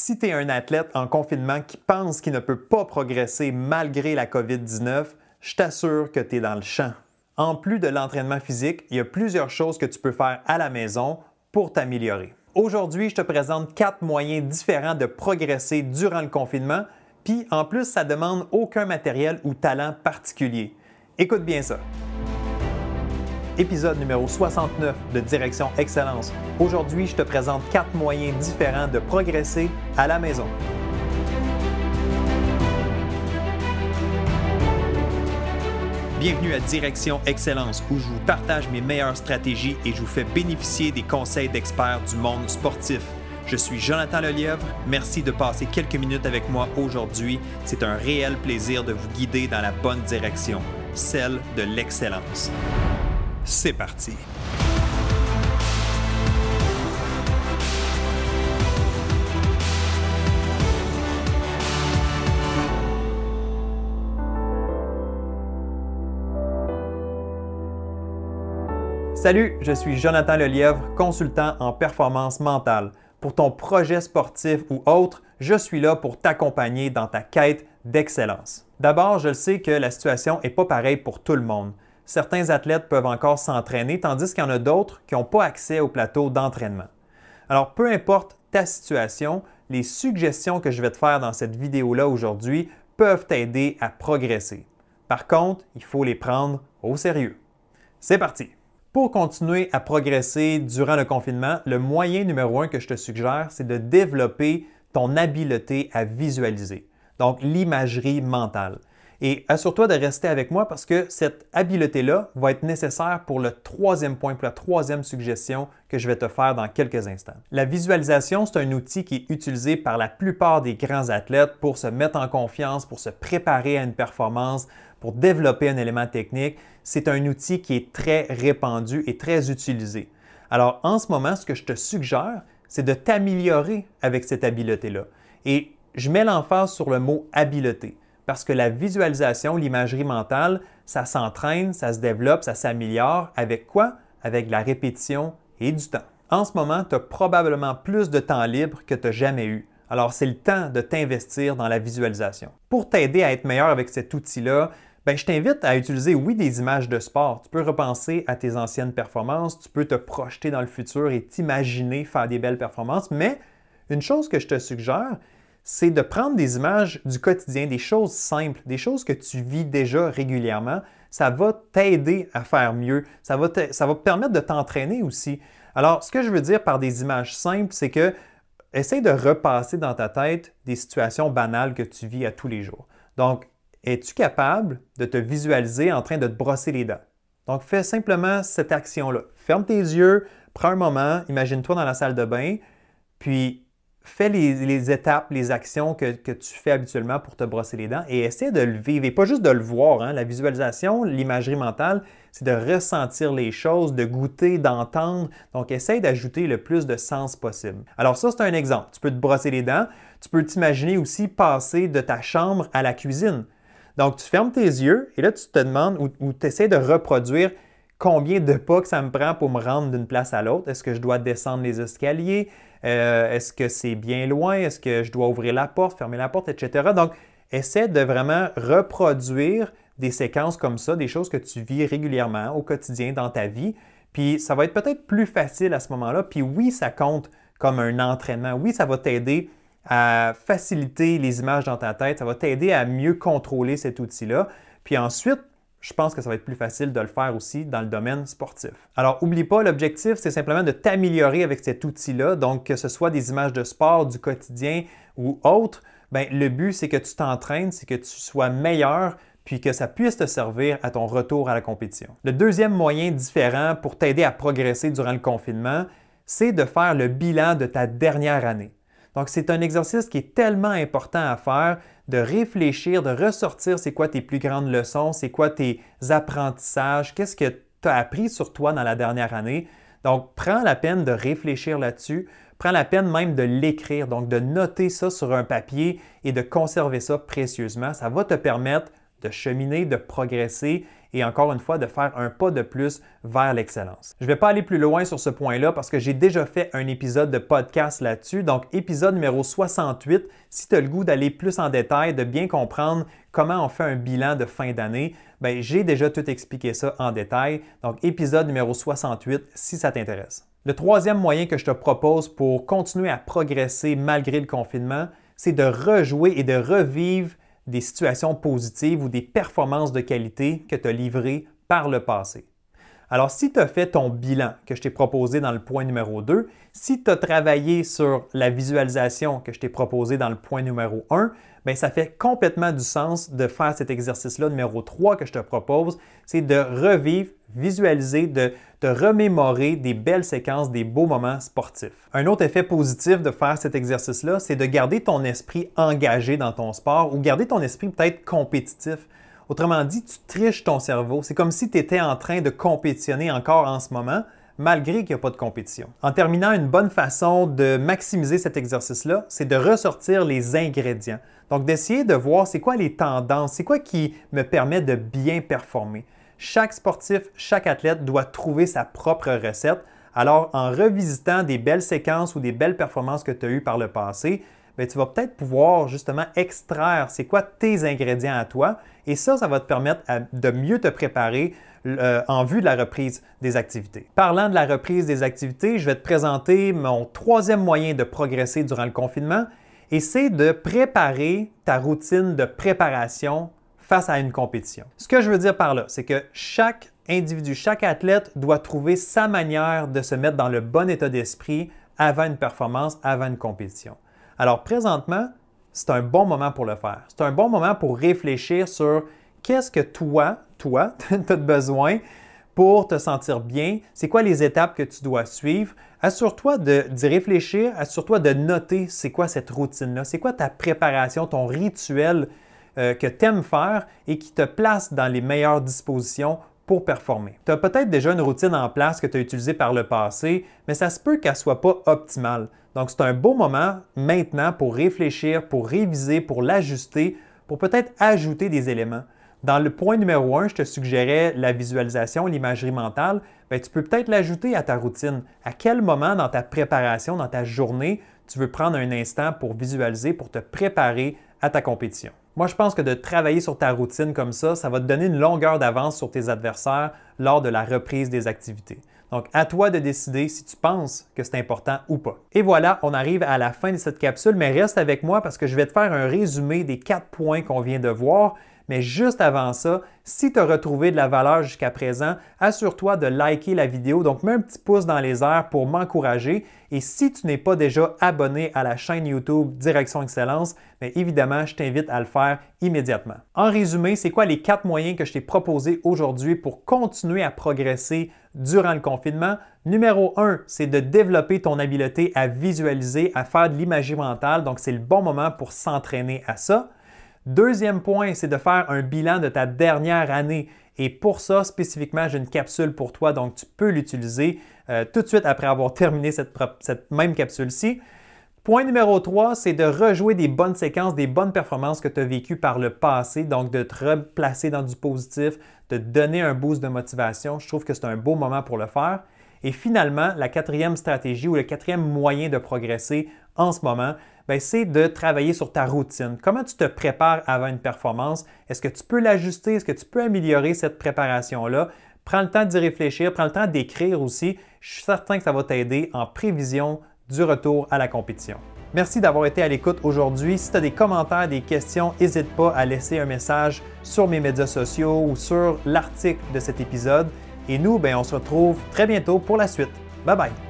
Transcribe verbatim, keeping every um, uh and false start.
Si tu es un athlète en confinement qui pense qu'il ne peut pas progresser malgré la covid dix-neuf, je t'assure que tu es dans le champ. En plus de l'entraînement physique, il y a plusieurs choses que tu peux faire à la maison pour t'améliorer. Aujourd'hui, je te présente quatre moyens différents de progresser durant le confinement, puis en plus, ça ne demande aucun matériel ou talent particulier. Écoute bien ça. Épisode numéro soixante-neuf de Direction Excellence. Aujourd'hui, je te présente quatre moyens différents de progresser à la maison. Bienvenue à Direction Excellence, où je vous partage mes meilleures stratégies et je vous fais bénéficier des conseils d'experts du monde sportif. Je suis Jonathan Lelièvre. Merci de passer quelques minutes avec moi aujourd'hui. C'est un réel plaisir de vous guider dans la bonne direction, celle de l'excellence. C'est parti! Salut, je suis Jonathan Lelièvre, consultant en performance mentale. Pour ton projet sportif ou autre, je suis là pour t'accompagner dans ta quête d'excellence. D'abord, je sais que la situation n'est pas pareille pour tout le monde. Certains athlètes peuvent encore s'entraîner, tandis qu'il y en a d'autres qui n'ont pas accès au plateau d'entraînement. Alors, peu importe ta situation, les suggestions que je vais te faire dans cette vidéo-là aujourd'hui peuvent t'aider à progresser. Par contre, il faut les prendre au sérieux. C'est parti! Pour continuer à progresser durant le confinement, le moyen numéro un que je te suggère, c'est de développer ton habileté à visualiser, donc l'imagerie mentale. Et assure-toi de rester avec moi parce que cette habileté-là va être nécessaire pour le troisième point, pour la troisième suggestion que je vais te faire dans quelques instants. La visualisation, c'est un outil qui est utilisé par la plupart des grands athlètes pour se mettre en confiance, pour se préparer à une performance, pour développer un élément technique. C'est un outil qui est très répandu et très utilisé. Alors, en ce moment, ce que je te suggère, c'est de t'améliorer avec cette habileté-là. Et je mets l'emphase sur le mot « habileté ». Parce que la visualisation, l'imagerie mentale, ça s'entraîne, ça se développe, ça s'améliore. Avec quoi? Avec la répétition et du temps. En ce moment, tu as probablement plus de temps libre que tu n'as jamais eu. Alors, c'est le temps de t'investir dans la visualisation. Pour t'aider à être meilleur avec cet outil-là, bien, je t'invite à utiliser, oui, des images de sport. Tu peux repenser à tes anciennes performances, tu peux te projeter dans le futur et t'imaginer faire des belles performances. Mais une chose que je te suggère, c'est de prendre des images du quotidien, des choses simples, des choses que tu vis déjà régulièrement. Ça va t'aider à faire mieux. Ça va te, ça va te permettre de t'entraîner aussi. Alors, ce que je veux dire par des images simples, c'est que essaye de repasser dans ta tête des situations banales que tu vis à tous les jours. Donc, es-tu capable de te visualiser en train de te brosser les dents? Donc, fais simplement cette action-là. Ferme tes yeux, prends un moment, imagine-toi dans la salle de bain, puis fais les, les étapes, les actions que, que tu fais habituellement pour te brosser les dents et essaie de le vivre et pas juste de le voir. Hein. La visualisation, l'imagerie mentale, c'est de ressentir les choses, de goûter, d'entendre. Donc, essaie d'ajouter le plus de sens possible. Alors ça, c'est un exemple. Tu peux te brosser les dents. Tu peux t'imaginer aussi passer de ta chambre à la cuisine. Donc, tu fermes tes yeux et là, tu te demandes ou, ou tu essaies de reproduire combien de pas que ça me prend pour me rendre d'une place à l'autre. Est-ce que je dois descendre les escaliers? Euh, est-ce que c'est bien loin? Est-ce que je dois ouvrir la porte, fermer la porte, et cetera. Donc, essaie de vraiment reproduire des séquences comme ça, des choses que tu vis régulièrement au quotidien dans ta vie. Puis, ça va être peut-être plus facile à ce moment-là. Puis oui, ça compte comme un entraînement. Oui, ça va t'aider à faciliter les images dans ta tête. Ça va t'aider à mieux contrôler cet outil-là. Puis ensuite, je pense que ça va être plus facile de le faire aussi dans le domaine sportif. Alors, n'oublie pas, l'objectif, c'est simplement de t'améliorer avec cet outil-là. Donc, que ce soit des images de sport, du quotidien ou autre, bien, le but, c'est que tu t'entraînes, c'est que tu sois meilleur, puis que ça puisse te servir à ton retour à la compétition. Le deuxième moyen différent pour t'aider à progresser durant le confinement, c'est de faire le bilan de ta dernière année. Donc, c'est un exercice qui est tellement important à faire, de réfléchir, de ressortir c'est quoi tes plus grandes leçons, c'est quoi tes apprentissages, qu'est-ce que tu as appris sur toi dans la dernière année. Donc, prends la peine de réfléchir là-dessus, prends la peine même de l'écrire, donc de noter ça sur un papier et de conserver ça précieusement. Ça va te permettre de cheminer, de progresser et encore une fois de faire un pas de plus vers l'excellence. Je ne vais pas aller plus loin sur ce point-là parce que j'ai déjà fait un épisode de podcast là-dessus, donc épisode numéro soixante-huit, si tu as le goût d'aller plus en détail, de bien comprendre comment on fait un bilan de fin d'année, bien, j'ai déjà tout expliqué ça en détail, donc épisode numéro soixante-huit si ça t'intéresse. Le troisième moyen que je te propose pour continuer à progresser malgré le confinement, c'est de rejouer et de revivre des situations positives ou des performances de qualité que tu as livrées par le passé. Alors, si tu as fait ton bilan que je t'ai proposé dans le point numéro deux, si tu as travaillé sur la visualisation que je t'ai proposé dans le point numéro un, bien, ça fait complètement du sens de faire cet exercice-là numéro trois que je te propose, c'est de revivre, visualiser, de te remémorer des belles séquences, des beaux moments sportifs. Un autre effet positif de faire cet exercice-là, c'est de garder ton esprit engagé dans ton sport ou garder ton esprit peut-être compétitif. Autrement dit, tu triches ton cerveau. C'est comme si tu étais en train de compétitionner encore en ce moment, malgré qu'il n'y a pas de compétition. En terminant, une bonne façon de maximiser cet exercice-là, c'est de ressortir les ingrédients. Donc, d'essayer de voir c'est quoi les tendances, c'est quoi qui me permet de bien performer. Chaque sportif, chaque athlète doit trouver sa propre recette. Alors, en revisitant des belles séquences ou des belles performances que tu as eues par le passé, bien, tu vas peut-être pouvoir justement extraire c'est quoi tes ingrédients à toi et ça, ça va te permettre à, de mieux te préparer euh, en vue de la reprise des activités. Parlant de la reprise des activités, je vais te présenter mon troisième moyen de progresser durant le confinement et c'est de préparer ta routine de préparation face à une compétition. Ce que je veux dire par là, c'est que chaque individu, chaque athlète doit trouver sa manière de se mettre dans le bon état d'esprit avant une performance, avant une compétition. Alors présentement, c'est un bon moment pour le faire. C'est un bon moment pour réfléchir sur qu'est-ce que toi, toi, tu as besoin pour te sentir bien, c'est quoi les étapes que tu dois suivre. Assure-toi de, d'y réfléchir, assure-toi de noter c'est quoi cette routine-là, c'est quoi ta préparation, ton rituel euh, que tu aimes faire et qui te place dans les meilleures dispositions pour performer. Tu as peut-être déjà une routine en place que tu as utilisée par le passé, mais ça se peut qu'elle ne soit pas optimale. Donc, c'est un beau moment maintenant pour réfléchir, pour réviser, pour l'ajuster, pour peut-être ajouter des éléments. Dans le point numéro un, je te suggérais la visualisation, l'imagerie mentale. Bien, tu peux peut-être l'ajouter à ta routine. À quel moment dans ta préparation, dans ta journée, tu veux prendre un instant pour visualiser, pour te préparer à ta compétition? Moi, je pense que de travailler sur ta routine comme ça, ça va te donner une longueur d'avance sur tes adversaires lors de la reprise des activités. Donc, à toi de décider si tu penses que c'est important ou pas. Et voilà, on arrive à la fin de cette capsule, mais reste avec moi parce que je vais te faire un résumé des quatre points qu'on vient de voir. Mais juste avant ça, si tu as retrouvé de la valeur jusqu'à présent, assure-toi de liker la vidéo, donc mets un petit pouce dans les airs pour m'encourager. Et si tu n'es pas déjà abonné à la chaîne YouTube Direction Excellence, bien évidemment, je t'invite à le faire immédiatement. En résumé, c'est quoi les quatre moyens que je t'ai proposés aujourd'hui pour continuer à progresser durant le confinement? Numéro un, c'est de développer ton habileté à visualiser, à faire de l'imagerie mentale, donc c'est le bon moment pour s'entraîner à ça. Deuxième point, c'est de faire un bilan de ta dernière année. Et pour ça, spécifiquement, j'ai une capsule pour toi, donc tu peux l'utiliser euh, tout de suite après avoir terminé cette, cette même capsule-ci. Point numéro trois, c'est de rejouer des bonnes séquences, des bonnes performances que tu as vécues par le passé, donc de te replacer dans du positif, de te donner un boost de motivation. Je trouve que c'est un beau moment pour le faire. Et finalement, la quatrième stratégie ou le quatrième moyen de progresser en ce moment, bien, c'est de travailler sur ta routine. Comment tu te prépares avant une performance? Est-ce que tu peux l'ajuster? Est-ce que tu peux améliorer cette préparation-là? Prends le temps d'y réfléchir, prends le temps d'écrire aussi. Je suis certain que ça va t'aider en prévision du retour à la compétition. Merci d'avoir été à l'écoute aujourd'hui. Si tu as des commentaires, des questions, n'hésite pas à laisser un message sur mes médias sociaux ou sur l'article de cet épisode. Et nous, bien, on se retrouve très bientôt pour la suite. Bye bye!